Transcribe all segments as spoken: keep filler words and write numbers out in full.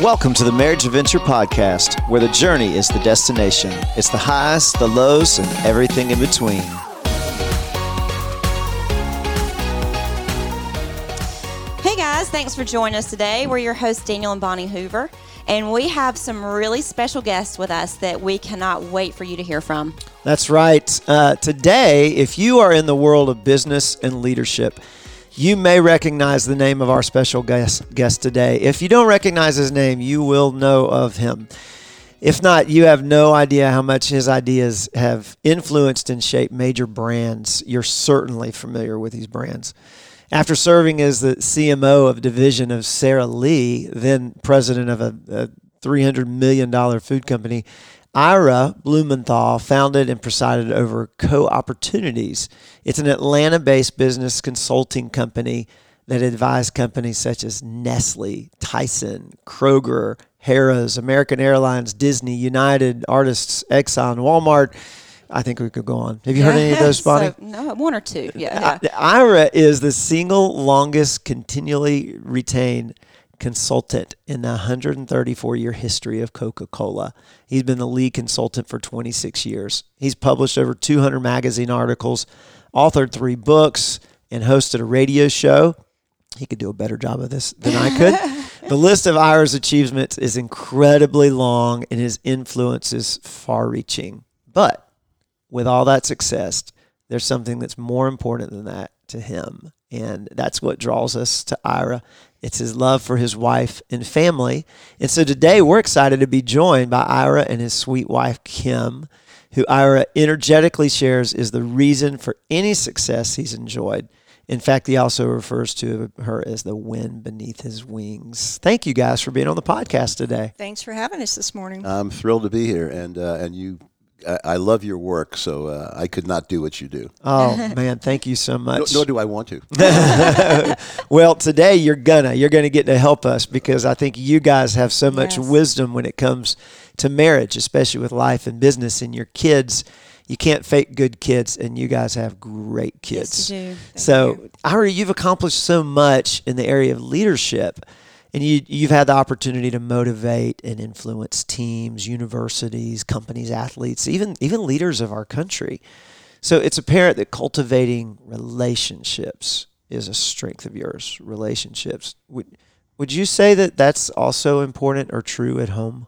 Welcome to the Marriage Adventure Podcast, where the journey is the destination. It's the highs, the lows, and everything in between. Hey guys, thanks for joining us today. We're your hosts, Daniel and Bonnie Hoover, and we have some really special guests with us that we cannot wait for you to hear from. That's right. Uh, today, if you are in the world of business and leadership, you may recognize the name of our special guest, guest today. If you don't recognize his name, you will know of him. If not, you have no idea how much his ideas have influenced and shaped major brands. You're certainly familiar with these brands. After serving as the C M O of division of Sara Lee, then president of a, a three hundred million dollars food company, Ira Blumenthal founded and presided over Co Opportunities. It's an Atlanta-based business consulting company that advised companies such as Nestle, Tyson, Kroger, Harrah's, American Airlines, Disney, United Artists, Exxon, Walmart. I think we could go on. Have you heard any of those, Bonnie? So, no, one or two. Yeah, yeah. Ira is the single longest continually retained consultant in the one hundred thirty-four year history of Coca-Cola. He's been the lead consultant for twenty-six years. He's published over two hundred magazine articles, authored three books, and hosted a radio show. He could do a better job of this than I could. The list of Ira's achievements is incredibly long, and his influence is far-reaching. But with all that success, there's something that's more important than that to him, and that's what draws us to Ira. It's his love for his wife and family. And so today we're excited to be joined by Ira and his sweet wife, Kim, who Ira energetically shares is the reason for any success he's enjoyed. In fact, he also refers to her as the wind beneath his wings. Thank you guys for being on the podcast today. Thanks for having us this morning. I'm thrilled to be here. And, uh, and you, I love your work, so uh, I could not do what you do. Oh, man, thank you so much. Nor, nor do I want to. Well, today you're gonna. You're gonna get to help us because I think you guys have so much yes. wisdom when it comes to marriage, especially with life and business and your kids. You can't fake good kids, and you guys have great kids. Yes, you do. Thank so, you. Ira, you've accomplished so much in the area of leadership. And you, you've had the opportunity to motivate and influence teams, universities, companies, athletes, even even leaders of our country. So it's apparent that cultivating relationships is a strength of yours, relationships. Would, would you say that that's also important or true at home?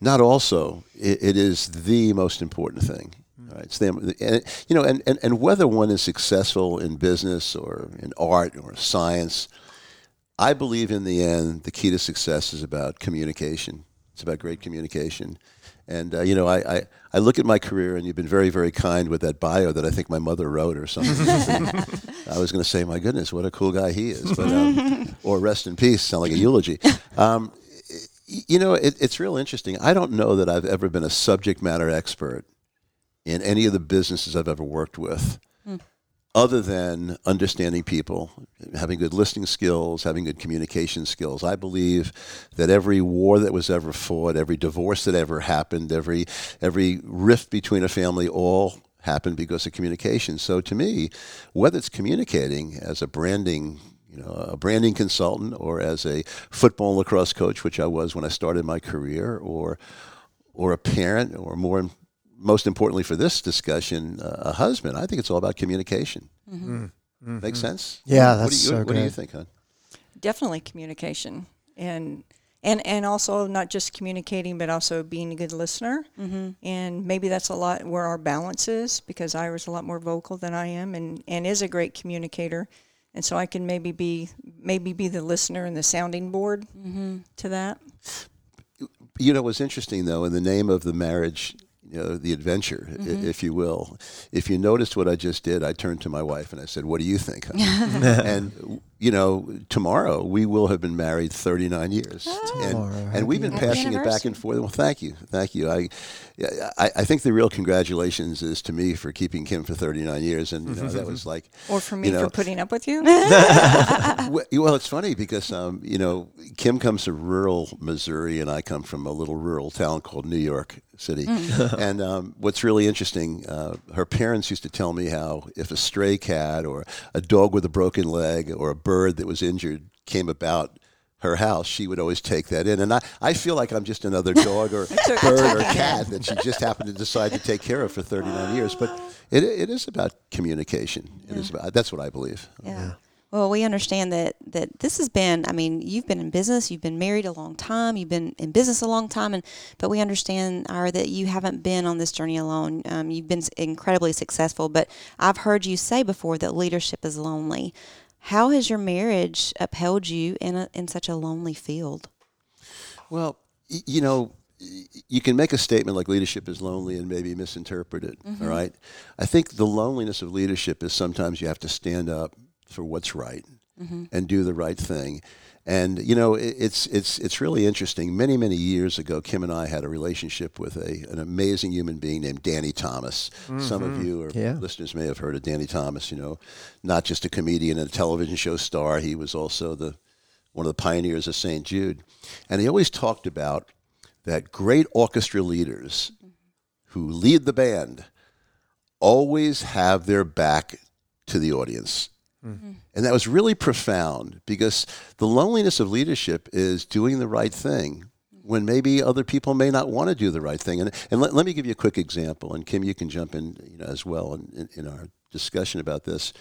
Not also. It, it is the most important thing. Right. It's them, and, you know, and, and, and whether one is successful in business or in art or science, I believe in the end, the key to success is about communication. It's about great communication. And, uh, you know, I, I, I look at my career, and you've been very, very kind with that bio that I think my mother wrote or something. I was going to say, my goodness, what a cool guy he is. But, um, or rest in peace, sound like a eulogy. Um, you know, it, it's real interesting. I don't know that I've ever been a subject matter expert in any of the businesses I've ever worked with. Mm. Other than understanding people, having good listening skills, having good communication skills. I believe that every war that was ever fought, every divorce that ever happened, every every rift between a family all happened because of communication. So to me, whether it's communicating as a branding you know, a branding consultant or as a football and lacrosse coach, which I was when I started my career, or or a parent, or more most importantly for this discussion, uh, a husband. I think it's all about communication. Mm-hmm. Mm-hmm. Make sense? Yeah, that's what do you, so what, good. What do you think, hon? Definitely communication. And and and also not just communicating, but also being a good listener. Mm-hmm. And maybe that's a lot where our balance is, because Ira's a lot more vocal than I am and, and is a great communicator. And so I can maybe be maybe be the listener and the sounding board mm-hmm. to that. You know, what's interesting, though, in the name of the marriage, you know, the adventure, mm-hmm. if you will. If you noticed what I just did, I turned to my wife and I said, what do you think? And, you know, tomorrow we will have been married thirty-nine years. Oh, and, right. and we've been Happy passing it back and forth. Well, thank you. Thank you. I, I I think the real congratulations is to me for keeping Kim for thirty-nine years. And, you know, that was like... Or for me you know, for putting up with you? Well, it's funny because, um, you know, Kim comes from rural Missouri and I come from a little rural town called New York City. Mm. And um, what's really interesting, uh, her parents used to tell me how if a stray cat or a dog with a broken leg or a bird that was injured came about, her house, she would always take that in. And I, I feel like I'm just another dog or bird or cat that she just happened to decide to take care of for thirty-nine years. But it it is about communication. It yeah. is about, that's what I believe. Yeah. yeah. Well, we understand that, that this has been, I mean, you've been in business, you've been married a long time, you've been in business a long time, and but we understand, Ira, that you haven't been on this journey alone. Um, you've been incredibly successful, but I've heard you say before that leadership is lonely. How has your marriage upheld you in a, in such a lonely field? Well, y- you know, y- you can make a statement like leadership is lonely and maybe misinterpret it, mm-hmm. all right? I think the loneliness of leadership is sometimes you have to stand up for what's right mm-hmm. and do the right thing. And, you know, it, it's it's it's really interesting. Many, many years ago, Kim and I had a relationship with a an amazing human being named Danny Thomas. Mm-hmm. Some of you or yeah. listeners may have heard of Danny Thomas, you know, not just a comedian and a television show star. He was also the one of the pioneers of Saint Jude. And he always talked about that great orchestra leaders who lead the band always have their back to the audience. Mm-hmm. And that was really profound, because the loneliness of leadership is doing the right thing when maybe other people may not want to do the right thing. And and let, let me give you a quick example, and Kim, you can jump in, you know, as well in, in our discussion about this.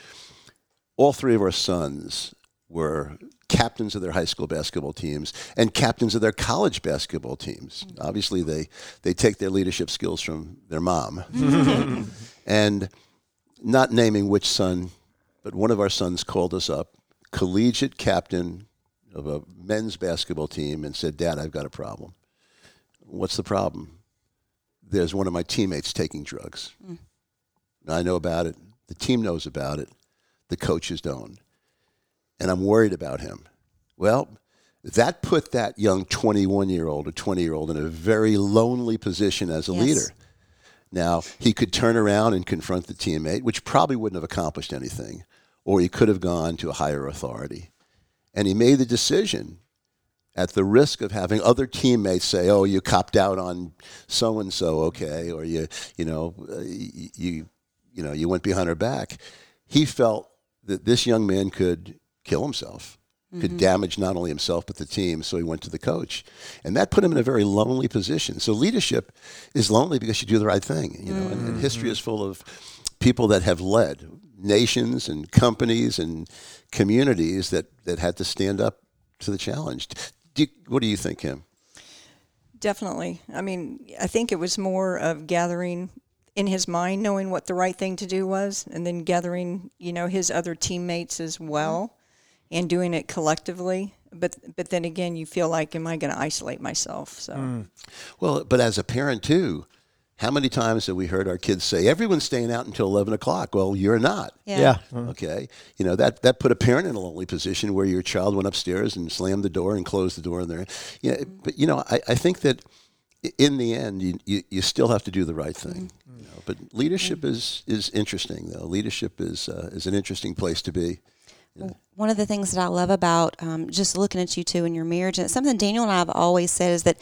All three of our sons were captains of their high school basketball teams and captains of their college basketball teams. Mm-hmm. Obviously, they, they take their leadership skills from their mom. And not naming which son, but one of our sons called us up, collegiate captain of a men's basketball team, and said, "Dad, I've got a problem." "What's the problem?" "There's one of my teammates taking drugs." Mm. "I know about it. The team knows about it. The coaches don't. And I'm worried about him." Well, that put that young twenty-one-year-old or twenty-year-old in a very lonely position as a yes. leader. Now, he could turn around and confront the teammate, which probably wouldn't have accomplished anything. Or he could have gone to a higher authority. And he made the decision at the risk of having other teammates say, "Oh, you copped out on so-and-so, okay, or you, you know, you, you know, you went behind her back." He felt that this young man could kill himself, mm-hmm. could damage not only himself but the team, so he went to the coach. And that put him in a very lonely position. So leadership is lonely because you do the right thing, you know, mm-hmm. and, and history is full of people that have led nations and companies and communities that, that had to stand up to the challenge. Do you, what do you think, Kim? Definitely. I mean, I think it was more of gathering in his mind, knowing what the right thing to do was, and then gathering, you know, his other teammates as well mm-hmm. and doing it collectively. But but then again, you feel like, am I going to isolate myself? So, mm. Well, but as a parent too, how many times have we heard our kids say, "Everyone's staying out until eleven o'clock. Well, you're not. Yeah. yeah. Mm-hmm. Okay. You know, that, that put a parent in a lonely position where your child went upstairs and slammed the door and closed the door in there. You know, mm-hmm. But, you know, I, I think that in the end, you, you, you still have to do the right thing. Mm-hmm. You know? But leadership mm-hmm. is, is interesting, though. Leadership is uh, is an interesting place to be. Yeah. One of the things that I love about um, just looking at you two in your marriage, and it's something Daniel and I have always said, is that,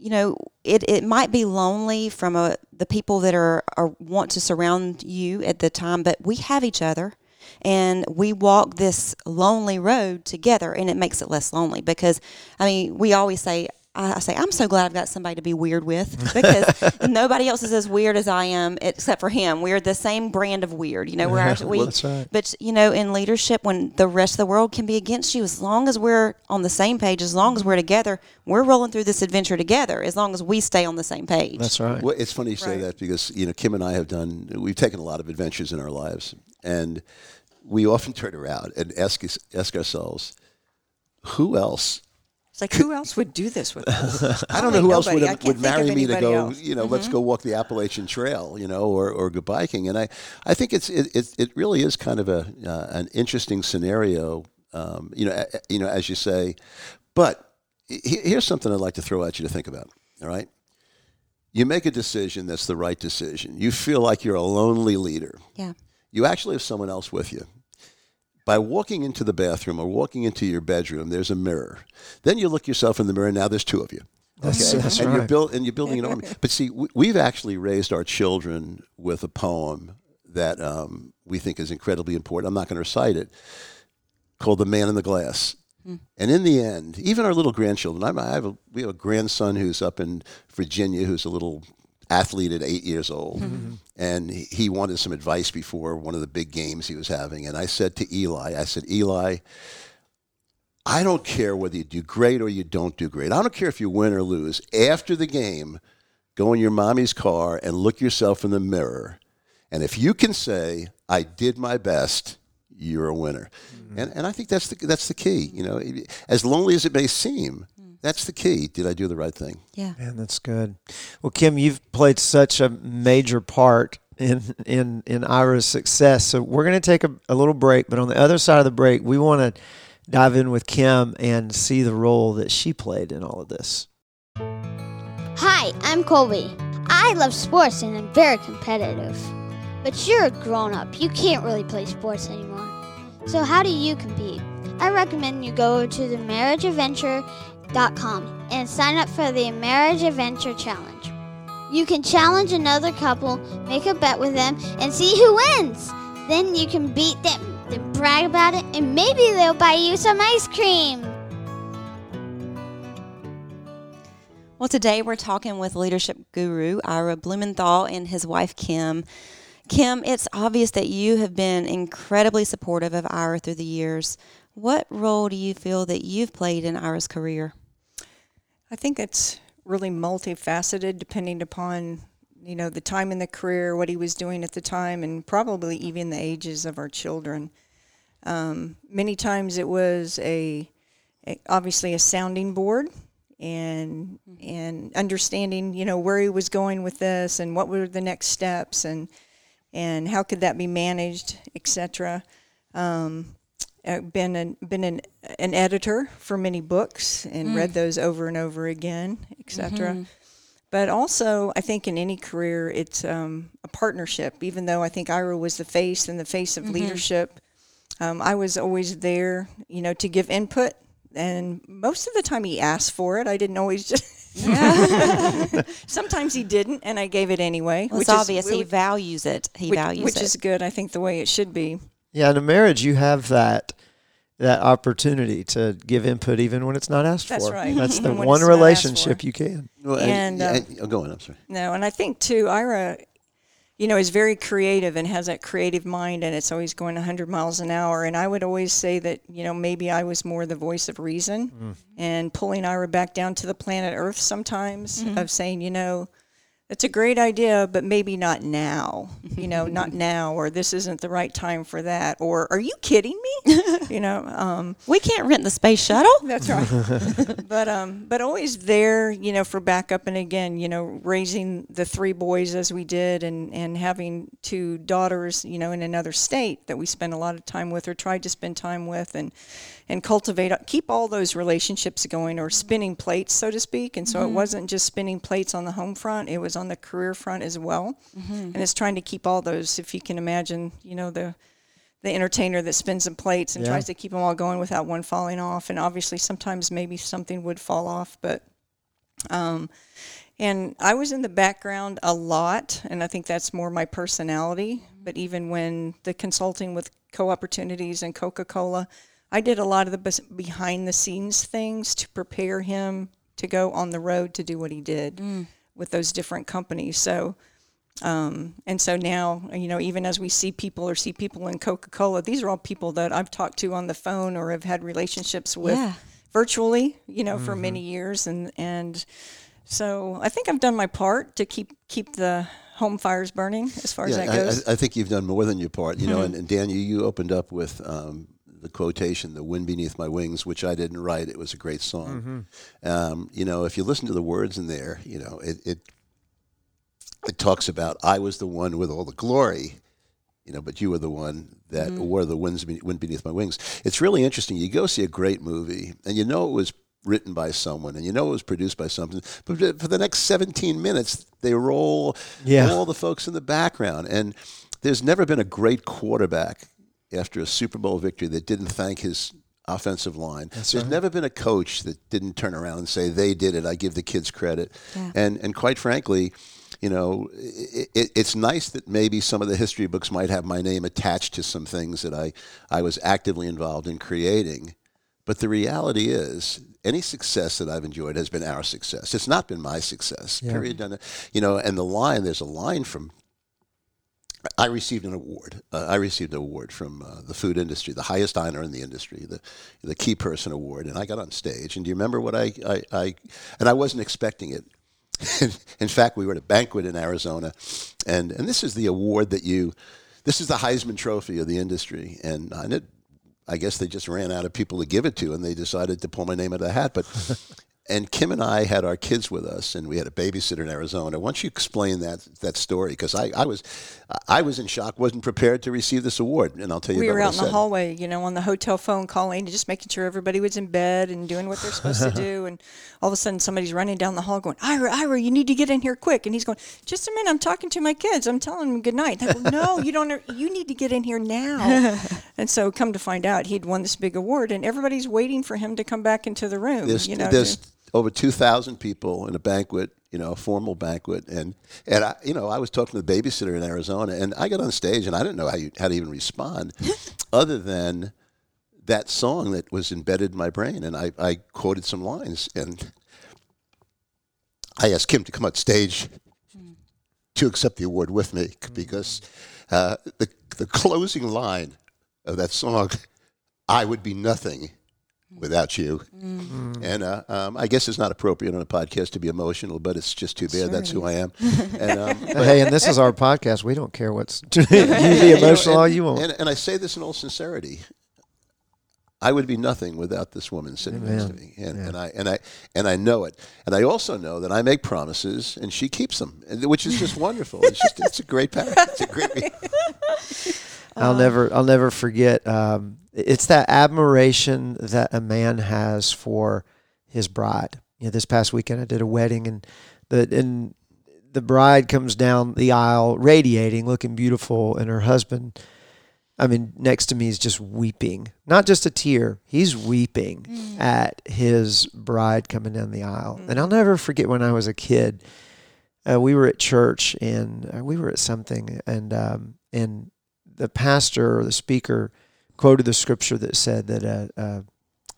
you know, it, it might be lonely from a, the people that are, are want to surround you at the time, but we have each other. And we walk this lonely road together, and it makes it less lonely because, I mean, we always say, I say, I'm so glad I've got somebody to be weird with, because nobody else is as weird as I am except for him. We're the same brand of weird. You know, we're actually, we, right. But, you know, in leadership, when the rest of the world can be against you, as long as we're on the same page, as long as we're together, we're rolling through this adventure together, as long as we stay on the same page. That's right. Well, it's funny you say right. that because, you know, Kim and I have done, we've taken a lot of adventures in our lives, and we often turn around and ask, ask ourselves, who else? It's like, who else would do this with us? I don't know who nobody. else would, would marry me to go, else. you know, mm-hmm. let's go walk the Appalachian Trail, you know, or, or go biking. And I, I think it's it, it, it really is kind of a uh, an interesting scenario, um, you know, uh, you know, as you say. But he, here's something I'd like to throw at you to think about, all right? You make a decision that's the right decision. You feel like you're a lonely leader. Yeah. You actually have someone else with you. By walking into the bathroom or walking into your bedroom, there's a mirror. Then you look yourself in the mirror, now there's two of you. Okay? That's, that's and, right. you're build, and you're building an army. But see, we, we've actually raised our children with a poem that um, we think is incredibly important. I'm not going to recite it, called The Man in the Glass. Mm. And in the end, even our little grandchildren, I'm, I have a, we have a grandson who's up in Virginia who's a little athlete at eight years old. Mm-hmm. And he wanted some advice before one of the big games he was having. And I said to Eli, I said, Eli, I don't care whether you do great or you don't do great. I don't care if you win or lose. After the game, go in your mommy's car and look yourself in the mirror. And if you can say, I did my best, you're a winner. Mm-hmm. And and I think that's the that's the key. You know, as lonely as it may seem, that's the key. Did I do the right thing? Yeah. Man, that's good. Well, Kim, you've played such a major part in in, in Ira's success. So we're going to take a, a little break, but on the other side of the break, we want to dive in with Kim and see the role that she played in all of this. Hi, I'm Colby. I love sports and I'm very competitive. But you're a grown-up. You can't really play sports anymore. So how do you compete? I recommend you go to the Marriage Adventure dot com and sign up for the Marriage Adventure Challenge. You can challenge another couple, make a bet with them, and see who wins. Then you can beat them, then brag about it, and maybe they'll buy you some ice cream. Well, today we're talking with leadership guru Ira Blumenthal and his wife Kim. Kim, it's obvious that you have been incredibly supportive of Ira through the years. What role do you feel that you've played in Ira's career? I think it's really multifaceted, depending upon, you know, the time in the career, what he was doing at the time, and probably even the ages of our children. Um, many times it was a, a obviously a sounding board and and understanding, you know, where he was going with this and what were the next steps and and how could that be managed, et cetera. Um, been an, been an, an editor for many books and mm. read those over and over again, et cetera. Mm-hmm. But also, I think in any career, it's um, a partnership. Even though I think Ira was the face and the face of mm-hmm. leadership, um, I was always there, you know, to give input. And most of the time, he asked for it. I didn't always just. Sometimes he didn't, and I gave it anyway. Well, it's obvious is, he would, values it. He which, values which it, which is good. I think the way it should be. Yeah, in a marriage, you have that that opportunity to give input even when it's not asked that's for. That's right. That's the one relationship you can. Well, and, and, um, and, go on, I'm sorry. No, and I think, too, Ira, you know, is very creative and has that creative mind, and it's always going one hundred miles an hour. And I would always say that, you know, maybe I was more the voice of reason mm. and pulling Ira back down to the planet Earth sometimes mm-hmm. of saying, you know, it's a great idea, but maybe not now, you know, not now, or this isn't the right time for that, or are you kidding me? You know, um, we can't rent the space shuttle. That's right. But um, but always there, you know, for backup. And again, you know, raising the three boys as we did and, and having two daughters, you know, in another state that we spent a lot of time with or tried to spend time with and, and cultivate, keep all those relationships going or spinning plates, so to speak. And so mm-hmm. it wasn't just spinning plates on the home front. It was on the career front as well. Mm-hmm. And it's trying to keep all those, if you can imagine, you know, the the entertainer that spins some plates and yeah. tries to keep them all going without one falling off. And obviously sometimes maybe something would fall off, but um and I was in the background a lot, and I think that's more my personality. But even when the consulting with Co Opportunities and Coca-Cola, I did a lot of the behind the scenes things to prepare him to go on the road to do what he did mm. with those different companies. So, um, and so now, you know, even as we see people or see people in Coca-Cola, these are all people that I've talked to on the phone or have had relationships with yeah. virtually, you know, mm-hmm. for many years. And, and so I think I've done my part to keep, keep the home fires burning as far yeah, as that goes. I, I think you've done more than your part, you mm-hmm. know, and, and Dan, you, you opened up with, um, the quotation, "The Wind Beneath My Wings," which I didn't write. It was a great song. Mm-hmm. Um, you know, if you listen to the words in there, you know, it, it it talks about, I was the one with all the glory, you know, but you were the one that mm-hmm. wore the winds be- wind beneath my wings. It's really interesting. You go see a great movie, and you know it was written by someone, and you know it was produced by something, but for the next seventeen minutes, they roll yeah. all the folks in the background. And there's never been a great quarterback after a Super Bowl victory that didn't thank his offensive line. That's There's right. never been a coach that didn't turn around and say, they did it, I give the kids credit. Yeah. And and quite frankly, you know, it, it, it's nice that maybe some of the history books might have my name attached to some things that I, I was actively involved in creating. But the reality is, any success that I've enjoyed has been our success. It's not been my success. Yeah. Period. You know, and the line, there's a line from, I received an award. Uh, I received an award from uh, the food industry, the highest honor in the industry, the the Key Person Award. And I got on stage. And do you remember what I, I, I and I wasn't expecting it. In fact, we were at a banquet in Arizona. And, and this is the award that you, this is the Heisman Trophy of the industry. And, and it, I guess they just ran out of people to give it to, and they decided to pull my name out of the hat. But and Kim and I had our kids with us, and we had a babysitter in Arizona. Why don't you explain that that story? Because I, I was I was in shock, wasn't prepared to receive this award, and I'll tell you. We about were out in the hallway, you know, on the hotel phone calling, and just making sure everybody was in bed and doing what they're supposed to do. And all of a sudden, somebody's running down the hall, going, "Ira, Ira, you need to get in here quick!" And he's going, "Just a minute, I'm talking to my kids. I'm telling them good night." They go, "No, you don't. You need to get in here now." And so, come to find out, he'd won this big award, and everybody's waiting for him to come back into the room. There's, you know, there's to, over two thousand people in a banquet, you know, a formal banquet, and and I, you know, I was talking to the babysitter in Arizona, and I got on stage, and I didn't know how you, how to even respond, other than that song that was embedded in my brain, and I, I quoted some lines, and I asked Kim to come on stage to accept the award with me, because uh, the the closing line of that song, "I would be nothing without you." Mm-hmm. And uh, um, I guess it's not appropriate on a podcast to be emotional, but it's just too bad. Sure. That's who I am. And, um, but hey, and this is our podcast. We don't care what's you be emotional, you know, all you want. And, and I say this in all sincerity. I would be nothing without this woman sitting Amen. next to me, and, yeah. and I and I and I know it, and I also know that I make promises and she keeps them, which is just wonderful. It's just it's a great parent. It's a great. I'll never, I'll never forget. Um, it's that admiration that a man has for his bride. You know, this past weekend I did a wedding, and the and the bride comes down the aisle, radiating, looking beautiful, and her husband, I mean, next to me is just weeping. Not just a tear. He's weeping mm. at his bride coming down the aisle. Mm. And I'll never forget when I was a kid. Uh, we were at church, and uh, we were at something, and um, and. the pastor or the speaker quoted the scripture that said that a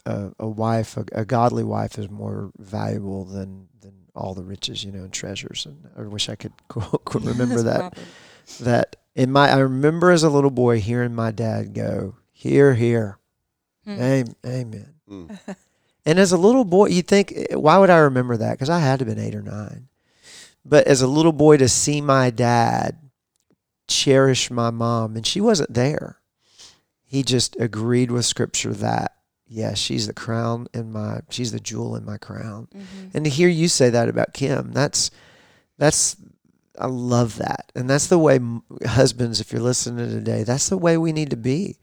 a, a wife, a, a godly wife, is more valuable than, than all the riches, you know, and treasures. And I wish I could, could remember that. That in my, I remember as a little boy hearing my dad go, "Hear, hear, mm. amen." Mm. And as a little boy, you think, why would I remember that? Because I had to have been eight or nine. But as a little boy, to see my dad cherish my mom, and she wasn't there, he just agreed with scripture that yeah she's the crown in my she's the jewel in my crown. Mm-hmm. And to hear you say that about Kim, that's that's I love that. And that's the way, husbands, if you're listening today, that's the way we need to be,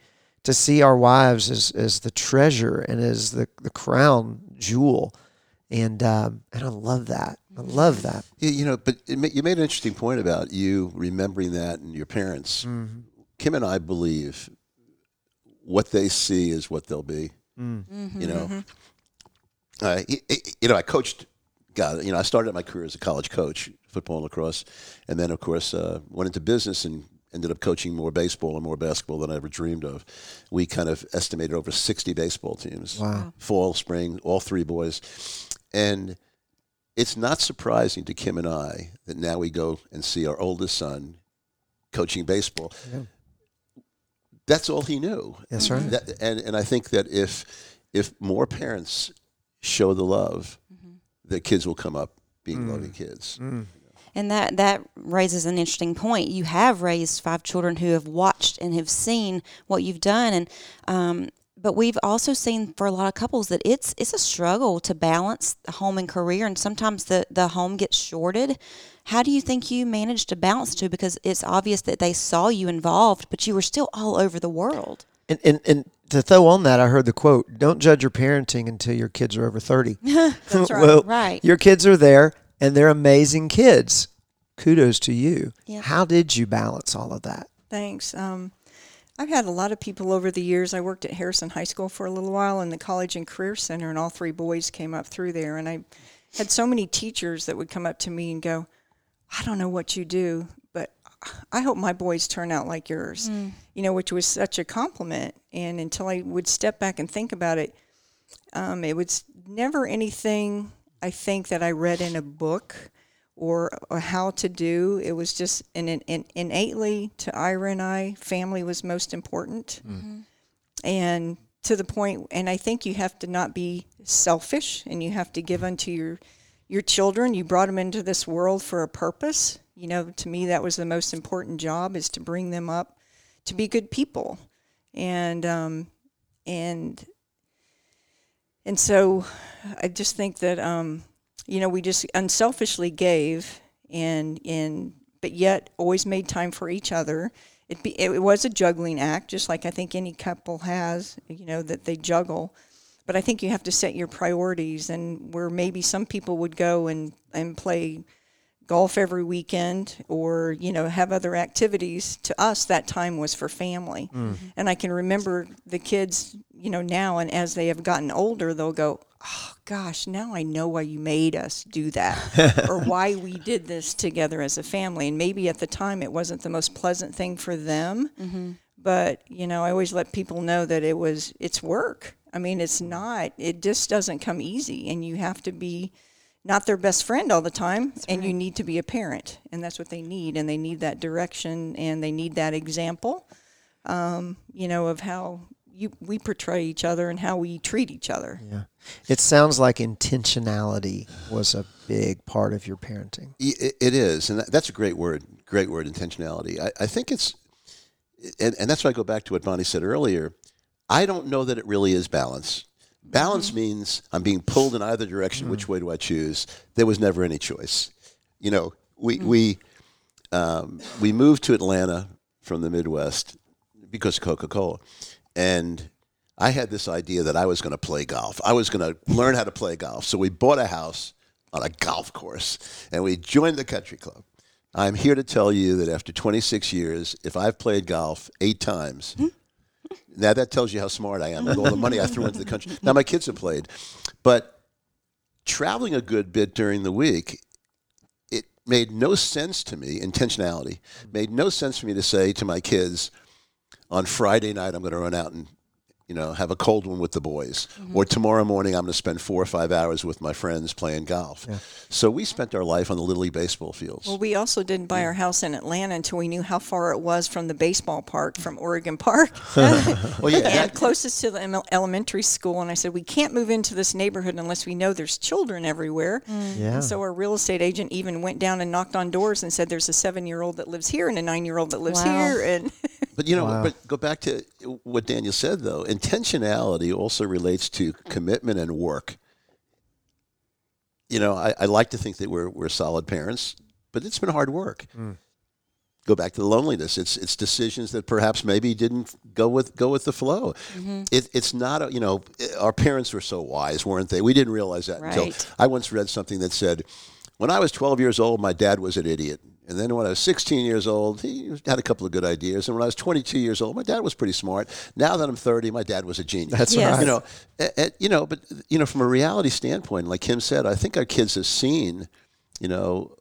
to see our wives as, as the treasure and as the, the crown jewel. And um, and I love that. I love that. You, you know, but it, you made an interesting point about you remembering that and your parents. Mm-hmm. Kim and I believe what they see is what they'll be. Mm-hmm. You know, mm-hmm. uh, it, it, you know, I coached. God, you know, I started my career as a college coach, football and lacrosse, and then of course uh, went into business and ended up coaching more baseball and more basketball than I ever dreamed of. We kind of estimated over sixty baseball teams. Wow. Fall, spring, all three boys. And it's not surprising to Kim and I that now we go and see our oldest son coaching baseball. Yeah. That's all he knew. That's right. That, and and I think that if if more parents show the love, mm-hmm. their kids will come up being mm. loving kids. Mm. And that, that raises an interesting point. You have raised five children who have watched and have seen what you've done. And um But we've also seen for a lot of couples that it's it's a struggle to balance home and career, and sometimes the, the home gets shorted. How do you think you managed to balance the two? Because it's obvious that they saw you involved, but you were still all over the world. And and, and to throw on that, I heard the quote, "Don't judge your parenting until your kids are over thirty." That's right. Well, right. Your kids are there, and they're amazing kids. Kudos to you. Yep. How did you balance all of that? Thanks. Um I've had a lot of people over the years. I worked at Harrison High School for a little while in the College and Career Center, and all three boys came up through there. And I had so many teachers that would come up to me and go, "I don't know what you do, but I hope my boys turn out like yours," mm. you know, which was such a compliment. And until I would step back and think about it, Um, it was never anything, I think, that I read in a book or, or how to do. It was just an, an, an innately to Ira and I, family was most important. Mm-hmm. And to the point, and I think you have to not be selfish, and you have to give unto your your children. You brought them into this world for a purpose. You know, to me, that was the most important job, is to bring them up to be good people. And um, and and so I just think that, um, you know, we just unselfishly gave, and and but yet always made time for each other. It be, it was a juggling act, just like I think any couple has, you know, that they juggle. But I think you have to set your priorities, and where maybe some people would go and, and play golf every weekend, or, you know, have other activities. To us, that time was for family. Mm-hmm. And I can remember the kids, you know, now, and as they have gotten older, they'll go, oh, gosh, now I know why you made us do that, or why we did this together as a family. And maybe at the time it wasn't the most pleasant thing for them, mm-hmm. but, you know, I always let people know that it was, it's work. I mean, it's not, it just doesn't come easy, and you have to be not their best friend all the time, that's and right. you need to be a parent, and that's what they need, and they need that direction, and they need that example, um, you know, of how you, we portray each other and how we treat each other. Yeah, it sounds like intentionality was a big part of your parenting. It, it is, and that's a great word, great word, intentionality. I, I think it's, and, and that's why I go back to what Bonnie said earlier. I don't know that it really is balance. Balance mm-hmm. means I'm being pulled in either direction. Mm-hmm. Which way do I choose? There was never any choice. You know, we, mm-hmm. we, um, we moved to Atlanta from the Midwest because of Coca-Cola. And I had this idea that I was going to play golf. I was going to learn how to play golf. So we bought a house on a golf course, and we joined the country club. I'm here to tell you that after twenty-six years, if I've played golf eight times, mm-hmm. now that tells you how smart I am with all the money I threw into the country. Now my kids have played. But traveling a good bit during the week, it made no sense to me, intentionality, made no sense for me to say to my kids, on Friday night, I'm going to run out and, you know, have a cold one with the boys. Mm-hmm. Or tomorrow morning, I'm going to spend four or five hours with my friends playing golf. Yeah. So we spent our life on the Little League baseball fields. Well, we also didn't buy yeah. our house in Atlanta until we knew how far it was from the baseball park, from Oregon Park. Well, yeah, and that, closest to the elementary school. And I said, we can't move into this neighborhood unless we know there's children everywhere. Mm. Yeah. And so our real estate agent even went down and knocked on doors and said, there's a seven-year-old that lives here and a nine-year-old that lives wow. here. And But, you know, wow. but go back to what Daniel said, though. Intentionality also relates to commitment and work. You know, I, I like to think that we're we're solid parents, but it's been hard work. Mm. Go back to the loneliness. It's it's decisions that perhaps maybe didn't go with go with the flow. Mm-hmm. It, it's not, a, you know, our parents were so wise, weren't they? We didn't realize that right. until I once read something that said, when I was twelve years old, my dad was an idiot. And then when I was sixteen years old, he had a couple of good ideas. And when I was twenty-two years old, my dad was pretty smart. Now that I'm thirty, my dad was a genius. That's yes. right. You know, and, and, you know, but you know, from a reality standpoint, like Kim said, I think our kids have seen, you know,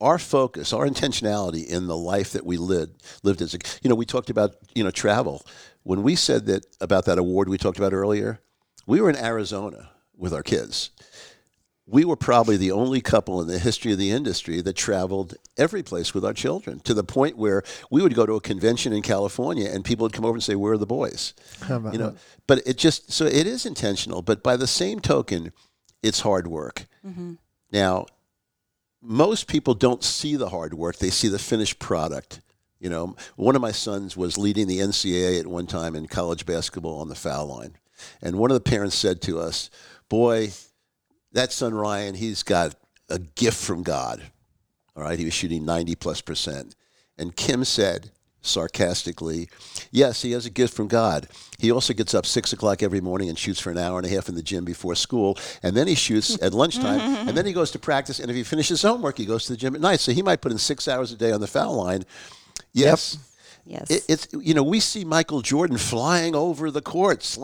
our focus, our intentionality in the life that we lived. Lived as a, you know, we talked about, you know, travel. When we said that about that award we talked about earlier, we were in Arizona with our kids. We were probably the only couple in the history of the industry that traveled every place with our children, to the point where we would go to a convention in California and people would come over and say, where are the boys? How about you know, that? But it just, so it is intentional, but by the same token, it's hard work. Mm-hmm. Now, most people don't see the hard work. They see the finished product. You know, one of my sons was leading the N C A A at one time in college basketball on the foul line. And one of the parents said to us, boy, that son, Ryan, he's got a gift from God. All right, he was shooting ninety plus percent. And Kim said, sarcastically, yes, he has a gift from God. He also gets up six o'clock every morning and shoots for an hour and a half in the gym before school. And then he shoots at lunchtime. And then he goes to practice. And if he finishes homework, he goes to the gym at night. So he might put in six hours a day on the foul line. Yes. Yep. Yes. It, it's, you know, we see Michael Jordan flying over the courts.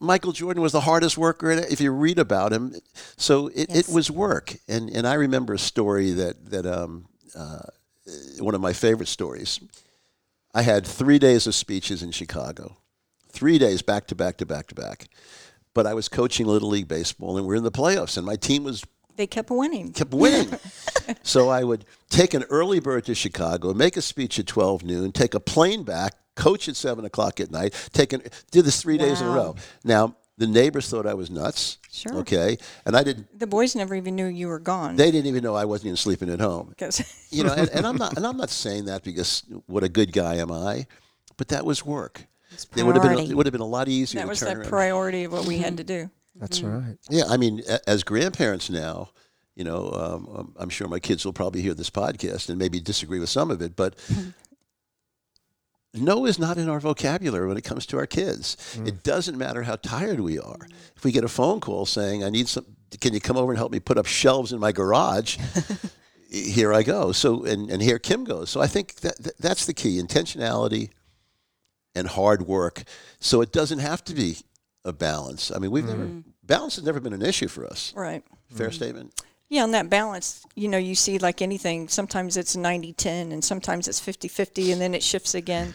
Michael Jordan was the hardest worker in it, if you read about him. So it, yes. it was work. And and I remember a story that, that um, uh, one of my favorite stories. I had three days of speeches in Chicago. Three days back to back to back to back. But I was coaching Little League Baseball, and we were in the playoffs, and my team was... They kept winning. Kept winning. So I would take an early bird to Chicago, make a speech at twelve noon, take a plane back, coach at seven o'clock at night, take an, did this three wow. days in a row. Now, the neighbors thought I was nuts. Sure. Okay. And I didn't. The boys never even knew you were gone. They didn't even know I wasn't even sleeping at home. You know, and, and I'm not and I'm not saying that because what a good guy am I, but that was work. It would have been it would have been a lot easier that to turn That was the priority of what we had to do. That's mm-hmm. right. Yeah, I mean, as grandparents now, you know, um, I'm sure my kids will probably hear this podcast and maybe disagree with some of it, but no is not in our vocabulary when it comes to our kids. Mm. It doesn't matter how tired we are. If we get a phone call saying, I need some, can you come over and help me put up shelves in my garage? Here I go. So, and, and here Kim goes. So I think that, that that's the key, intentionality and hard work. So it doesn't have to be a balance. I mean, we've mm. never, balance has never been an issue for us. Right. Fair mm. statement. Yeah, and that balance, you know, you see like anything, sometimes it's ninety ten and sometimes it's fifty fifty and then it shifts again.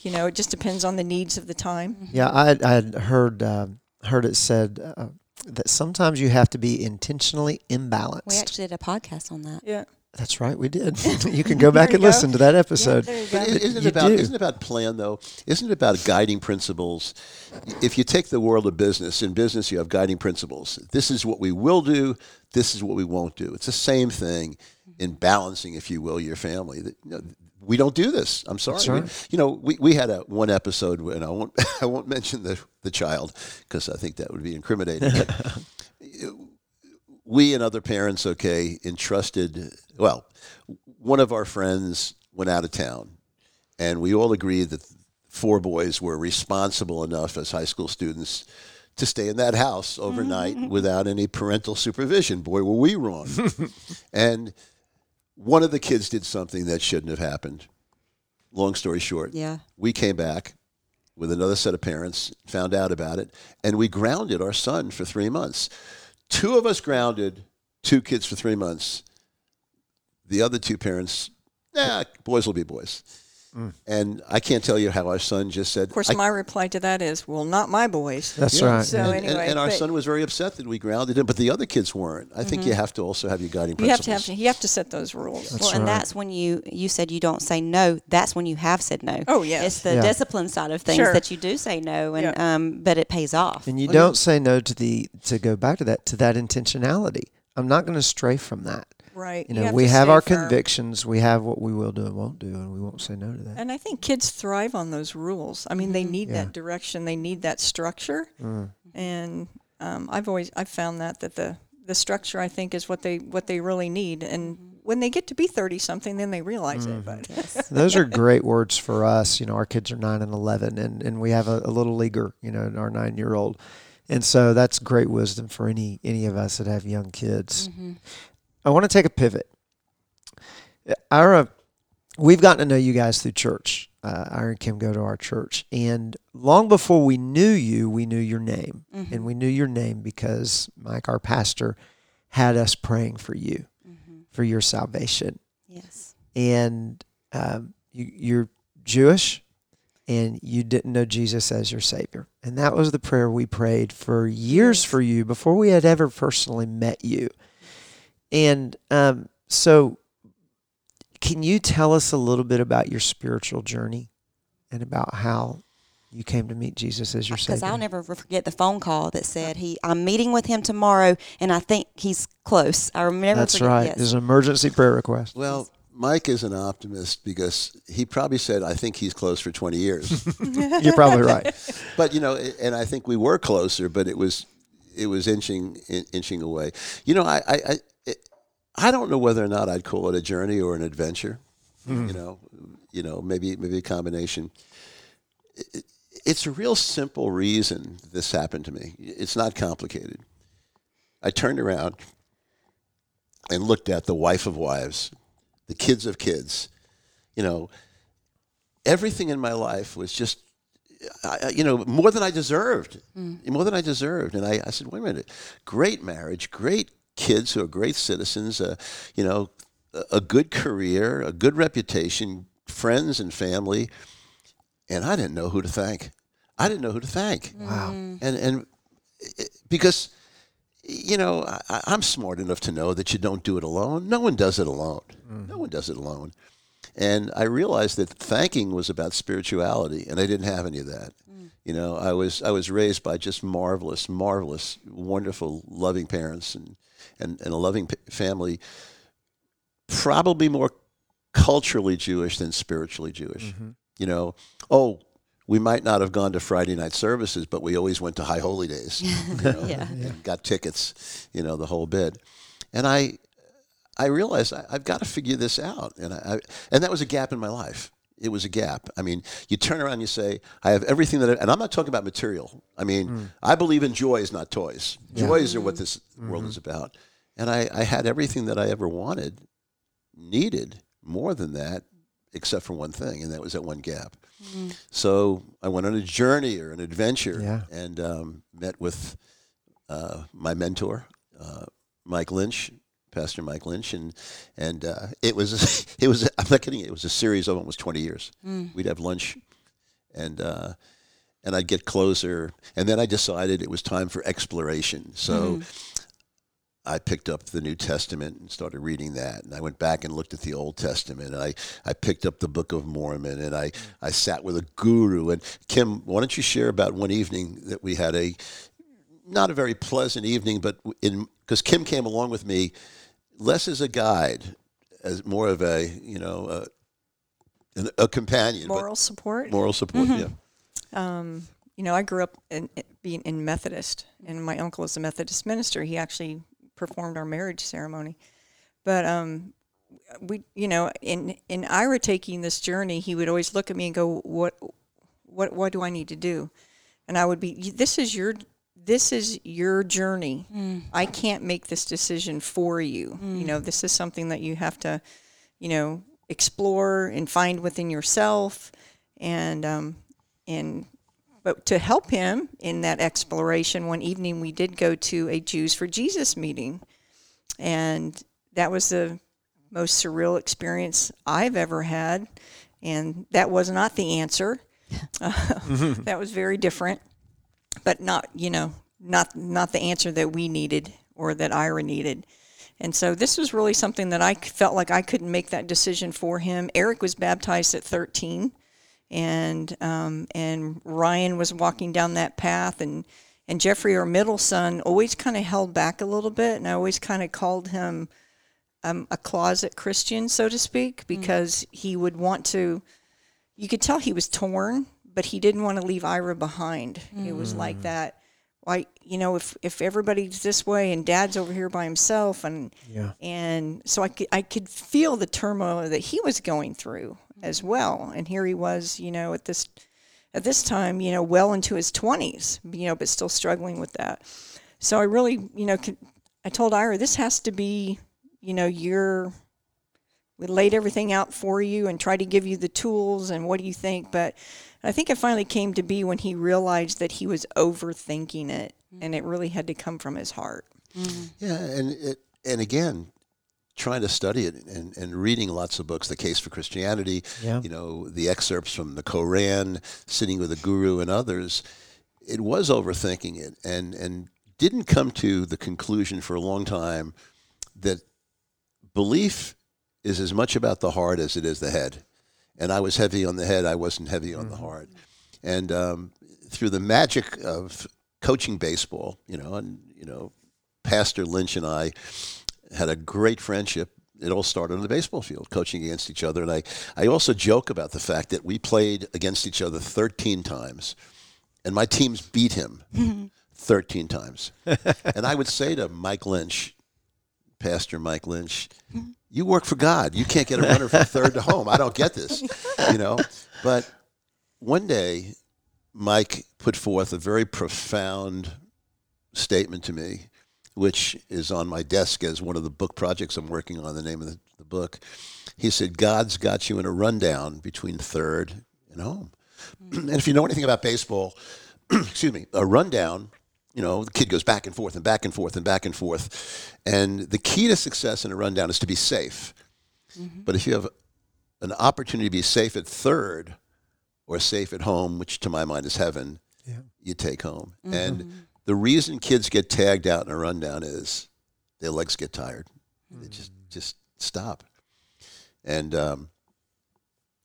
You know, it just depends on the needs of the time. Yeah, I I heard uh, heard it said uh, that sometimes you have to be intentionally imbalanced. We actually did a podcast on that. Yeah. That's right, we did. You can go back and go. listen to that episode. Yeah, but isn't, it about, isn't it about plan, though? Isn't it about guiding principles? If you take the world of business, in business you have guiding principles. This is what we will do. This is what we won't do. It's the same thing in balancing, if you will, your family. You know, we don't do this. I'm sorry. Right. We, you know, we, we had a one episode, and I won't, I won't mention the, the child because I think that would be incriminating. But, we and other parents, okay, entrusted, well, one of our friends went out of town, and we all agreed that four boys were responsible enough as high school students to stay in that house overnight without any parental supervision. Boy, were we wrong. And one of the kids did something that shouldn't have happened. Long story short, yeah, we came back with another set of parents, found out about it, and we grounded our son for three months. Two of us grounded, two kids for three months. The other two parents, nah, boys will be boys. Mm. And I can't tell you how our son just said. Of course, my reply to that is, well, not my boys. That's yeah. right. So and, anyway, and, and our son was very upset that we grounded him, but the other kids weren't. I think mm-hmm. you have to also have your guiding you principles. Have to have, you have to set those rules. That's well, right. And that's when you, you said you don't say no. That's when you have said no. Oh, yes. It's the yeah. discipline side of things sure. that you do say no, and yeah. um, but it pays off. And you okay. don't say no to the to go back to that to that intentionality. I'm not going to stray from that. Right. You know, you have we have our firm. convictions. We have what we will do and won't do, and we won't say no to that. And I think kids thrive on those rules. I mean, mm-hmm. they need yeah. that direction. They need that structure. Mm. And um, I've always I've found that that the the structure I think is what they what they really need. And when they get to be thirty something, then they realize mm. it. But yes. those are great words for us. You know, our kids are nine and eleven, and and we have a, a little leaguer. You know, our nine year old, and so that's great wisdom for any any of us that have young kids. Mm-hmm. I want to take a pivot. Ira, we've gotten to know you guys through church. Uh, Ira and Kim go to our church. And long before we knew you, we knew your name. Mm-hmm. And we knew your name because Mike, our pastor, had us praying for you, mm-hmm. for your salvation. Yes. And um, you, you're Jewish, and you didn't know Jesus as your Savior. And that was the prayer we prayed for years for you before we had ever personally met you. And um, so can you tell us a little bit about your spiritual journey and about how you came to meet Jesus as your Savior? Because I'll never forget the phone call that said, "He, I'm meeting with him tomorrow, and I think he's close." I remember. That's right. Yes. There's an emergency prayer request. Well, Mike is an optimist because he probably said, "I think he's close" for twenty years. You're probably right. But, you know, and I think we were closer, but it was it was inching in, inching away. You know, I... I, I I don't know whether or not I'd call it a journey or an adventure, mm-hmm. you know, you know, maybe maybe a combination. It, it's a real simple reason this happened to me. It's not complicated. I turned around and looked at the wife of wives, the kids of kids. You know, everything in my life was just, I, you know, more than I deserved, mm. more than I deserved. And I, I said, wait a minute, great marriage, great kids who are great citizens, uh, you know, a, a good career, a good reputation, friends and family, and I didn't know who to thank. I didn't know who to thank. Wow. And and because, you know, I, I'm smart enough to know that you don't do it alone. No one does it alone. Mm. No one does it alone. And I realized that thanking was about spirituality, and I didn't have any of that. Mm. You know, I was I was raised by just marvelous, marvelous, wonderful, loving parents and, and, and a loving p- family, probably more culturally Jewish than spiritually Jewish. Mm-hmm. You know, oh, we might not have gone to Friday night services, but we always went to High Holy Days, you know, yeah. and, and got tickets, you know, the whole bit. And I... I realized I, I've got to figure this out. And I, I and that was a gap in my life. It was a gap. I mean, you turn around and you say, I have everything that I, and I'm not talking about material. I mean, mm. I believe in joys, not toys. Yeah. Joys are what this mm-hmm. world is about. And I, I had everything that I ever wanted, needed, more than that, except for one thing, and that was that one gap. Mm. So I went on a journey or an adventure yeah. and um, met with uh, my mentor, uh, Mike Lynch, Pastor Mike Lynch, and and uh, it was it was I'm not kidding. It was a series of almost twenty years. Mm. We'd have lunch, and uh, and I'd get closer, and then I decided it was time for exploration. So mm. I picked up the New Testament and started reading that, and I went back and looked at the Old Testament, and I, I picked up the Book of Mormon, and I mm. I sat with a guru. And Kim, why don't you share about one evening that we had a not a very pleasant evening, but in because Kim came along with me. Less as a guide, as more of a, you know, a, a companion. Moral support. Moral support, mm-hmm. yeah. Um, you know, I grew up in, in, being in Methodist, and my uncle is a Methodist minister. He actually performed our marriage ceremony. But, um, we, you know, in, in Ira taking this journey, he would always look at me and go, what, what, what do I need to do? And I would be, this is your This is your journey. Mm. I can't make this decision for you. Mm. You know, this is something that you have to, you know, explore and find within yourself. And, um, and but to help him in that exploration, one evening we did go to a Jews for Jesus meeting. And that was the most surreal experience I've ever had. And that was not the answer. uh, that was very different. But not, you know, not not the answer that we needed or that Ira needed. And so this was really something that I felt like I couldn't make that decision for him. Eric was baptized at thirteen, and um, and Ryan was walking down that path. And, and Jeffrey, our middle son, always kind of held back a little bit. And I always kind of called him um, a closet Christian, so to speak, because mm-hmm. he would want to, you could tell he was torn. But he didn't want to leave Ira behind. Mm. It was like that. Like, you know, if, if everybody's this way and Dad's over here by himself. And yeah. and so I could, I could feel the turmoil that he was going through mm. as well. And here he was, you know, at this at this time, you know, well into his twenties, you know, but still struggling with that. So I really, you know, could, I told Ira, this has to be, you know, your, we laid everything out for you and tried to give you the tools and what do you think, but... I think it finally came to be when he realized that he was overthinking it, and it really had to come from his heart. Mm-hmm. Yeah, and it, and again, trying to study it and, and reading lots of books, The Case for Christianity, yeah. you know, the excerpts from the Koran, Sitting with a Guru and others, it was overthinking it and, and didn't come to the conclusion for a long time that belief is as much about the heart as it is the head. And I was heavy on the head. I wasn't heavy on mm-hmm. the heart. And um, through the magic of coaching baseball, you know, and, you know, Pastor Lynch and I had a great friendship. It all started on the baseball field, coaching against each other. And I, I also joke about the fact that we played against each other thirteen times. And my teams beat him mm-hmm. thirteen times. And I would say to Mike Lynch, Pastor Mike Lynch, mm-hmm. you work for God. You can't get a runner from third to home. I don't get this, you know. But one day, Mike put forth a very profound statement to me, which is on my desk as one of the book projects I'm working on, the name of the, the book. He said, God's got you in a rundown between third and home. Mm-hmm. And if you know anything about baseball, excuse me, a rundown, you know, the kid goes back and forth and back and forth and back and forth. And the key to success in a rundown is to be safe. Mm-hmm. But if you have an opportunity to be safe at third or safe at home, which to my mind is heaven, yeah. you take home. Mm-hmm. And the reason kids get tagged out in a rundown is their legs get tired. Mm. They just just stop. And um,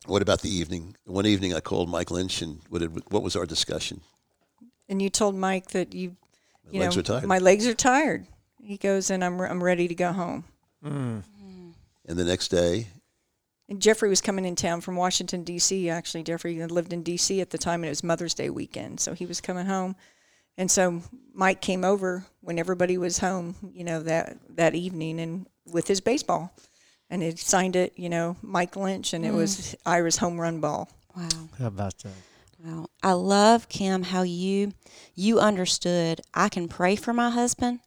what about the evening? One evening I called Mike Lynch, and what did, what was our discussion? And you told Mike that you, my you legs know, are tired. My legs are tired. He goes, and I'm I'm ready to go home. Mm. Mm. And the next day. And Jeffrey was coming in town from Washington, D C Actually, Jeffrey lived in D C at the time, and it was Mother's Day weekend. So he was coming home. And so Mike came over when everybody was home, you know, that, that evening, and with his baseball. And he signed it, you know, Mike Lynch, and it mm. was Ira's home run ball. Wow. How about that? Wow. I love, Kim, how you you understood, I can pray for my husband,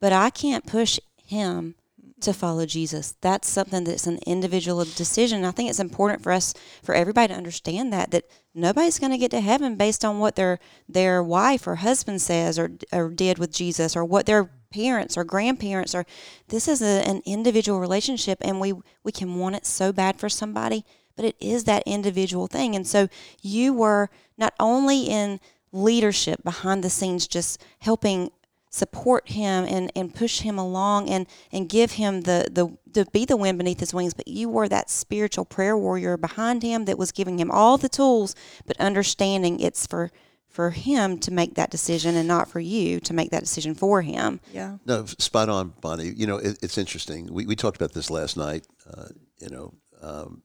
but I can't push him to follow Jesus. That's something that's an individual decision. I think it's important for us, for everybody to understand that, that nobody's going to get to heaven based on what their their wife or husband says or or did with Jesus, or what their parents or grandparents or this is a, an individual relationship, and we we can want it so bad for somebody, but it is that individual thing. And so you were not only in leadership behind the scenes, just helping support him and, and push him along and, and give him the, the to be the wind beneath his wings, but you were that spiritual prayer warrior behind him that was giving him all the tools, but understanding it's for for him to make that decision and not for you to make that decision for him. Yeah. No, spot on, Bonnie. You know, it, it's interesting. We we talked about this last night. Uh, you know, um,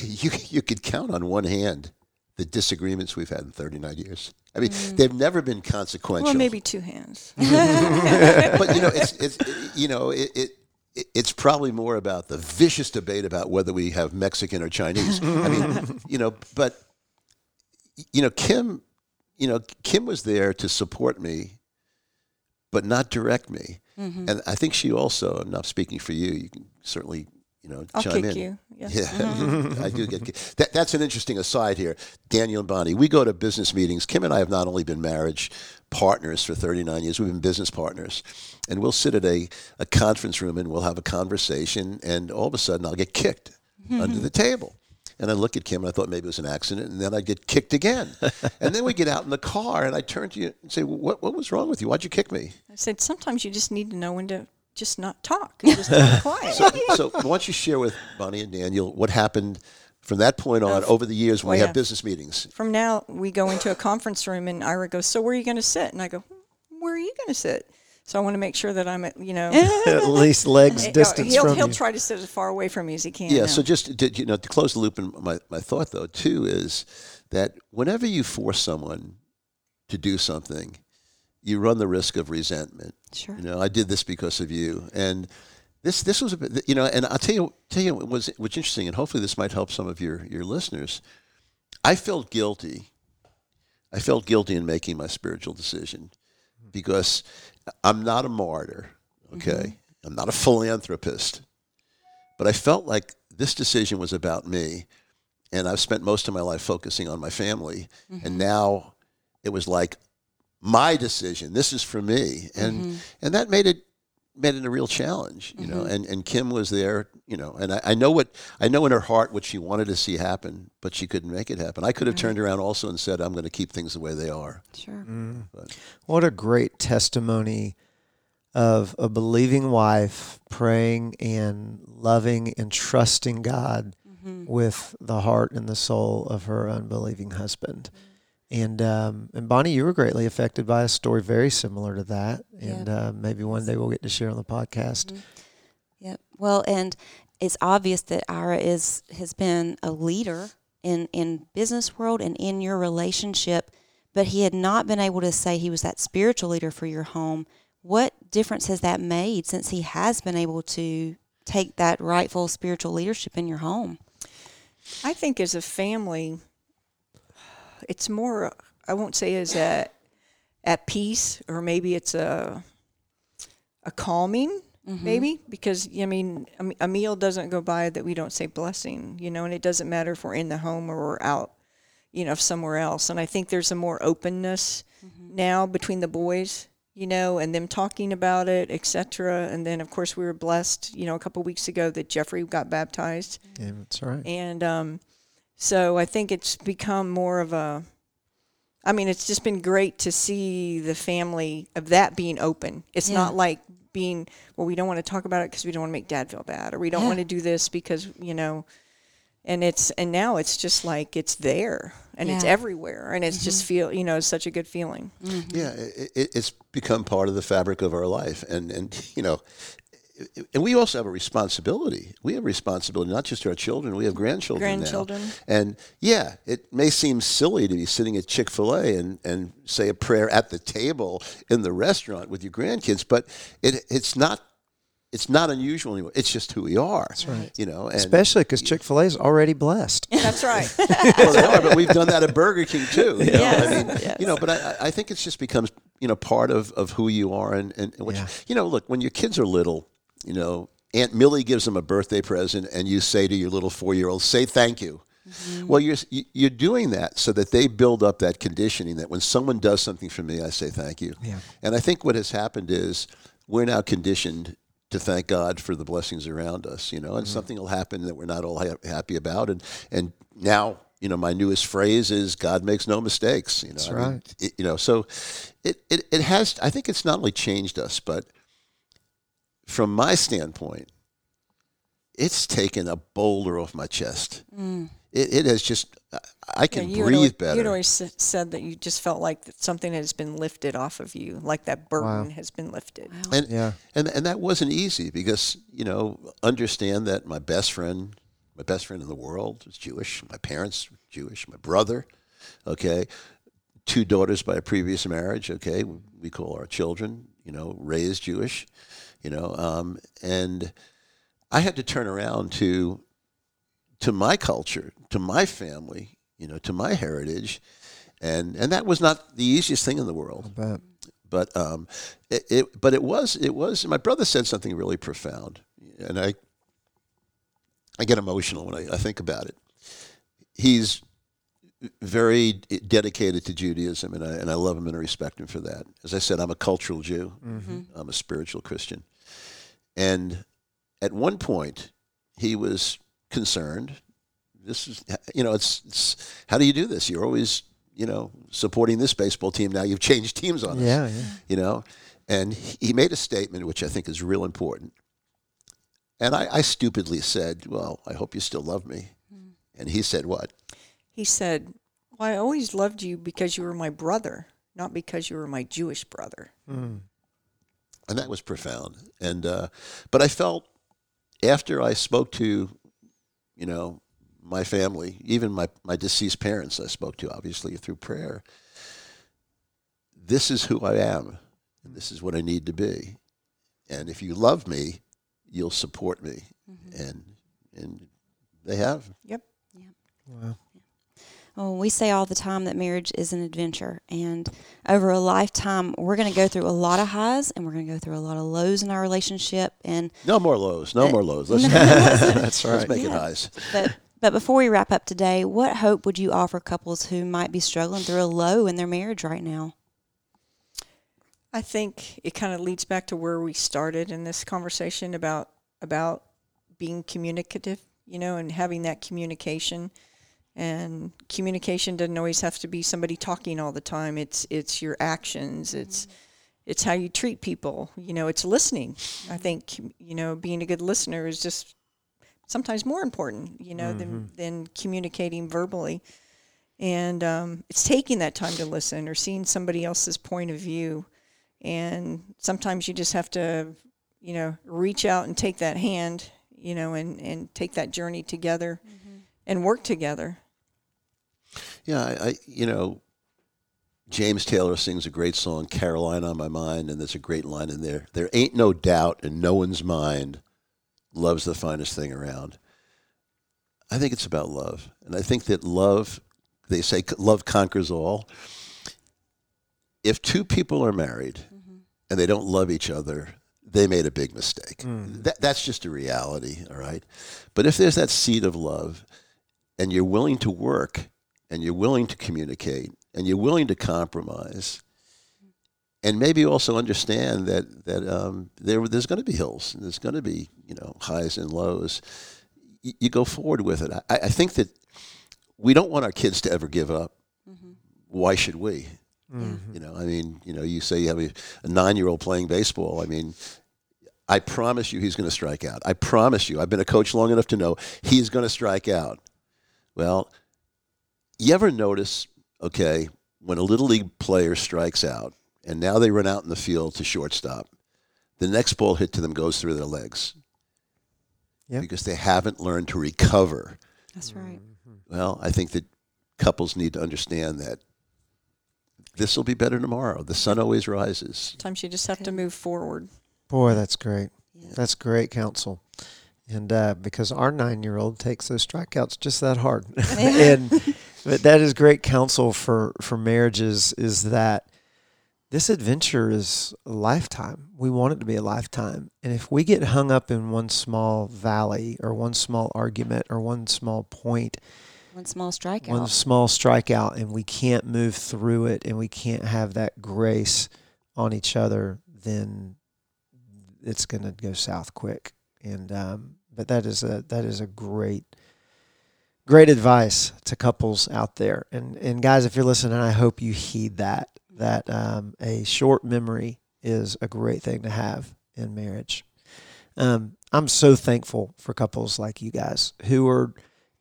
you you could count on one hand the disagreements we've had in thirty-nine years. I mean, mm. they've never been consequential. Well, maybe two hands. But you know, it's, it's you know, it, it it's probably more about the vicious debate about whether we have Mexican or Chinese. I mean, you know, but you know, Kim, you know, Kim was there to support me, but not direct me. Mm-hmm. And I think she also, I'm not speaking for you, you can certainly, you know, I'll chime kick in. You. Yes. Yeah, mm-hmm. I do get kicked. That, that's an interesting aside here. Daniel and Bonnie, we go to business meetings. Kim and I have not only been marriage partners for thirty-nine years, we've been business partners. And we'll sit at a, a conference room and we'll have a conversation, and all of a sudden I'll get kicked mm-hmm. under the table. And I look at Kim and I thought maybe it was an accident, and then I get kicked again. And then we get out in the car and I turn to you and say, what what was wrong with you? Why'd you kick me? I said, sometimes you just need to know when to just not talk and just be quiet. So, so why don't you share with Bonnie and Daniel what happened from that point on uh, over the years when well, we have yeah. business meetings? From now, we go into a conference room and Ira goes, so where are you going to sit? And I go, where are you going to sit? So I want to make sure that I'm at, you know. At least legs distance he'll, from He'll you. try to sit as far away from me as he can. Yeah, now. So just to, you know, to close the loop, and my, my thought, though, too, is that whenever you force someone to do something, you run the risk of resentment. Sure. You know, I did this because of you. And this this was, a bit, you know, and I'll tell you, tell you what was, what's interesting, and hopefully this might help some of your, your listeners. I felt guilty. I felt guilty in making my spiritual decision because I'm not a martyr, okay? Mm-hmm. I'm not a philanthropist. But I felt like this decision was about me, and I've spent most of my life focusing on my family, mm-hmm. and now it was like my decision. This is for me. And mm-hmm. and that made it made it a real challenge, you mm-hmm. know, and, and Kim was there, you know, and I, I know what I know in her heart what she wanted to see happen, but she couldn't make it happen. I could have right. turned around also and said, I'm going to keep things the way they are. Sure. Mm. But. What a great testimony of a believing wife praying and loving and trusting God mm-hmm. with the heart and the soul of her unbelieving husband. Mm-hmm. And um, and Bonnie, you were greatly affected by a story very similar to that, and yep. uh, maybe one day we'll get to share on the podcast. Mm-hmm. Yep. Well, and it's obvious that Ira is has been a leader in in business world and in your relationship, but he had not been able to say he was that spiritual leader for your home. What difference has that made since he has been able to take that rightful spiritual leadership in your home? I think as a family, it's more, I won't say is at, at peace, or maybe it's a a calming, mm-hmm. maybe, because, I mean, a meal doesn't go by that we don't say blessing, you know, and it doesn't matter if we're in the home or we're out, you know, somewhere else. And I think there's a more openness mm-hmm. now between the boys, you know, and them talking about it, et cetera. And then, of course, we were blessed, you know, a couple of weeks ago that Jeffrey got baptized. Yeah, that's right. And, um, So I think it's become more of a I mean, it's just been great to see the family of that being open. It's yeah. not like being, well, we don't want to talk about it because we don't want to make dad feel bad, or we don't yeah. want to do this because, you know, and it's, and now it's just like, it's there and yeah. it's everywhere. And it's mm-hmm. just feel, you know, it's such a good feeling. Mm-hmm. Yeah. It, it, it's become part of the fabric of our life. And, and, you know, and we also have a responsibility. We have a responsibility, not just to our children. We have grandchildren, grandchildren. now. And, yeah, it may seem silly to be sitting at Chick-fil-A and, and say a prayer at the table in the restaurant with your grandkids, but it it's not It's not unusual anymore. It's just who we are. That's right. You know, and especially because Chick-fil-A is already blessed. That's right. Well, they are, but we've done that at Burger King too. You know? Yes. I mean, yes. you know, but I, I think it just becomes, you know, part of, of who you are and, and what yeah. you, you know, look, when your kids are little, you know, Aunt Millie gives them a birthday present and you say to your little four-year-old, say thank you. Mm-hmm. Well, you're, you're doing that so that they build up that conditioning that when someone does something for me, I say thank you. Yeah. And I think what has happened is we're now conditioned to thank God for the blessings around us, you know, and mm-hmm. something will happen that we're not all ha- happy about. And, and now, you know, my newest phrase is God makes no mistakes, you know, That's right. I mean, it, you know, so it, it, it has, I think it's not only changed us, but from my standpoint, it's taken a boulder off my chest. Mm. It, it has just, I can yeah, breathe always, better. You'd always said that you just felt like that something has been lifted off of you, like that burden wow. has been lifted. Wow. And, yeah. and and that wasn't easy because, you know, understand that my best friend, my best friend in the world is Jewish. My parents were Jewish. My brother, okay, two daughters by a previous marriage, okay, we call our children, you know, raised Jewish, you know, um, and I had to turn around to, to my culture, to my family, you know, to my heritage. And, and that was not the easiest thing in the world, but, um, it, it, but it was, it was, my brother said something really profound, and I, I get emotional when I, I think about it. He's very dedicated to Judaism, and I, and I love him and I respect him for that. As I said, I'm a cultural Jew. Mm-hmm. I'm a spiritual Christian. And at one point he was concerned. This is, you know, it's, it's, how do you do this? You're always, you know, supporting this baseball team. Now you've changed teams on us, yeah, yeah. you know? And he made a statement, which I think is real important. And I, I stupidly said, well, I hope you still love me. Mm. And he said, what? He said, well, I always loved you because you were my brother, not because you were my Jewish brother. Mm. And that was profound. And, uh, but I felt after I spoke to, you know, my family, even my, my deceased parents I spoke to, obviously, through prayer. This is who I am, and this is what I need to be. And if you love me, you'll support me. Mm-hmm. And and they have. Yep. Yep. Wow. Well, we say all the time that marriage is an adventure. And over a lifetime, we're going to go through a lot of highs and we're going to go through a lot of lows in our relationship. And no more lows. No uh, more lows. Let's, that's right. Let's make yeah. it highs. But, but before we wrap up today, what hope would you offer couples who might be struggling through a low in their marriage right now? I think it kind of leads back to where we started in this conversation about about being communicative, you know, and having that communication. And communication doesn't always have to be somebody talking all the time. It's it's your actions. It's mm-hmm. it's how you treat people. You know, it's listening. Mm-hmm. I think, you know, being a good listener is just sometimes more important, you know, mm-hmm. than, than communicating verbally. And um, it's taking that time to listen or seeing somebody else's point of view. And sometimes you just have to, you know, reach out and take that hand, you know, and, and take that journey together. Mm-hmm. And work together. Yeah, I, I you know, James Taylor sings a great song, Carolina on My Mind, and there's a great line in there. There ain't no doubt in no one's mind love's the finest thing around. I think it's about love. And I think that love, they say love conquers all. If two people are married mm-hmm. and they don't love each other, they made a big mistake. Mm. That, that's just a reality, all right? But if there's that seed of love, and you're willing to work, and you're willing to communicate, and you're willing to compromise, and maybe also understand that that um, there there's going to be hills, and there's going to be, you know, highs and lows. Y- you go forward with it. I, I think that we don't want our kids to ever give up. Mm-hmm. why should we? Mm-hmm. You know, I mean, you know, you say you have a, a nine-year-old playing baseball. I mean, I promise you he's going to strike out. I promise you. I've been a coach long enough to know he's going to strike out. Well, you ever notice, okay, when a little league player strikes out and now they run out in the field to shortstop, the next ball hit to them goes through their legs. Yep. Because they haven't learned to recover. That's right. Well, I think that couples need to understand that this will be better tomorrow. The sun always rises. Sometimes you just have okay. to move forward. Boy, that's great. Yeah. That's great counsel. And uh, because our nine-year-old takes those strikeouts just that hard. and but that is great counsel for, for marriages, is that this adventure is a lifetime. We want it to be a lifetime. And if we get hung up in one small valley or one small argument or one small point, one small strikeout, one small strikeout, and we can't move through it and we can't have that grace on each other, then it's going to go south quick. And um, but that is a that is a great great advice to couples out there. And and guys, if you're listening, I hope you heed that. that um, a short memory is a great thing to have in marriage. Um, I'm so thankful for couples like you guys who are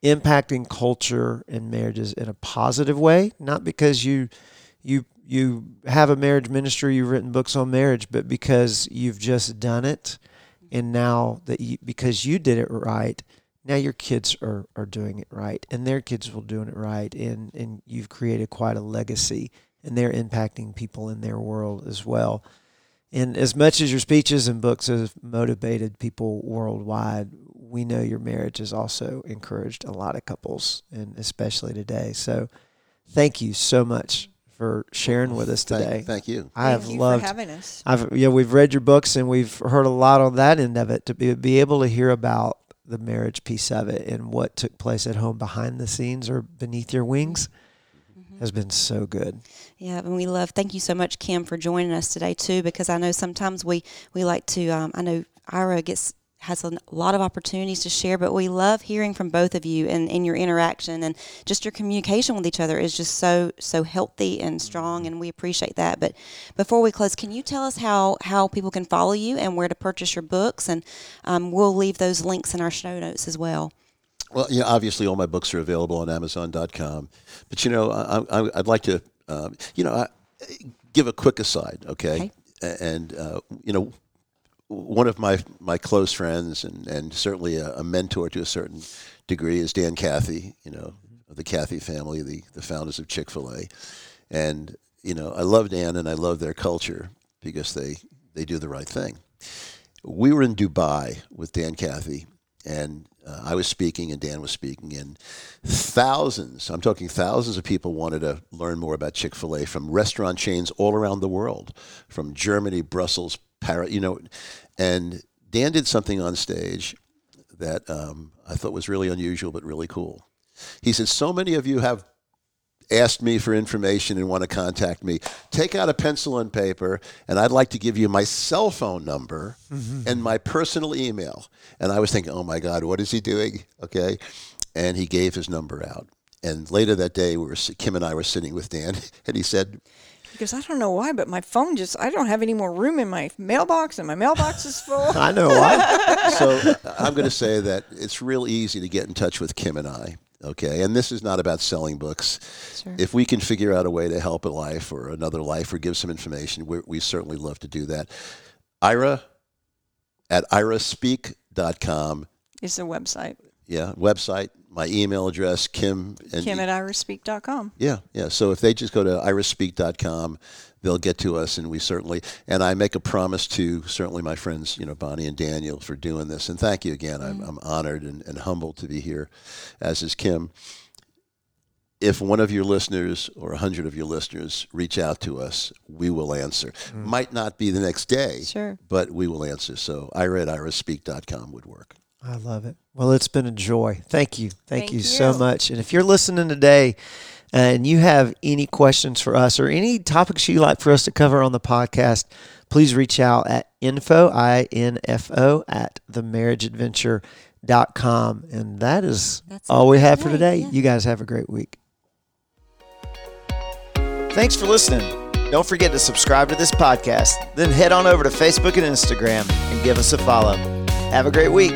impacting culture and marriages in a positive way, not because you you you have a marriage ministry, you've written books on marriage, but because you've just done it, and now that you, because you did it right, now your kids are, are doing it right, and their kids will doing it right, and, and you've created quite a legacy. And they're impacting people in their world as well. And as much as your speeches and books have motivated people worldwide, we know your marriage has also encouraged a lot of couples, and especially today. So thank you so much for sharing with us today. Thank, thank you. I have thank you loved for having us. I've, yeah, we've read your books, and we've heard a lot on that end of it, to be, be able to hear about the marriage piece of it and what took place at home behind the scenes or beneath your wings. Has been so good. Yeah, and we love, thank you so much, Kim, for joining us today, too, because I know sometimes we, we like to, um, I know Ira gets has a lot of opportunities to share, but we love hearing from both of you, and, and your interaction, and just your communication with each other is just so, so healthy and strong, and we appreciate that. But before we close, can you tell us how, how people can follow you and where to purchase your books? And um, we'll leave those links in our show notes as well. Well, yeah, obviously all my books are available on Amazon dot com. But, you know, I, I, I'd like to, um, you know, I, give a quick aside, okay? okay. And, uh, you know, one of my, my close friends and, and certainly a, a mentor to a certain degree is Dan Cathy, you know, of the Cathy family, the, the founders of Chick-fil-A. And, you know, I love Dan and I love their culture because they, they do the right thing. We were in Dubai with Dan Cathy, and Uh, I was speaking and Dan was speaking, and thousands, I'm talking thousands of people wanted to learn more about Chick-fil-A from restaurant chains all around the world, from Germany, Brussels, Paris, you know. And Dan did something on stage that um, I thought was really unusual but really cool. He said, so many of you have asked me for information and want to contact me. Take out a pencil and paper, and I'd like to give you my cell phone number mm-hmm. and my personal email. And I was thinking, oh my God, what is he doing? Okay. And he gave his number out. And later that day, we were Kim and I were sitting with Dan, and he said, because I don't know why, but my phone just, I don't have any more room in my mailbox, and my mailbox is full. I know why. So I'm going to say that it's real easy to get in touch with Kim and I. Okay, and this is not about selling books. Sure. If we can figure out a way to help a life or another life or give some information, we, we certainly love to do that. Ira at ira speak dot com. Is the website. Yeah, website. My email address, Kim. And Kim at ira speak dot com. Yeah, yeah. So if they just go to ira speak dot com, they'll get to us, and we certainly, and I make a promise to certainly my friends, you know, Bonnie and Daniel, for doing this. And thank you again. Mm-hmm. I'm, I'm honored and, and humbled to be here, as is Kim. If one of your listeners or a hundred of your listeners reach out to us, we will answer. Mm-hmm. Might not be the next day, sure, but we will answer. So Ira at ira speak dot com would work. I love it. Well, it's been a joy. Thank you. Thank, Thank you, you so much. And if you're listening today and you have any questions for us or any topics you'd like for us to cover on the podcast, please reach out at info, I N F O, at the marriage adventure dot com. And that is That's all we have for today. Yeah. You guys have a great week. Thanks for listening. Don't forget to subscribe to this podcast. Then head on over to Facebook and Instagram and give us a follow. Have a great week.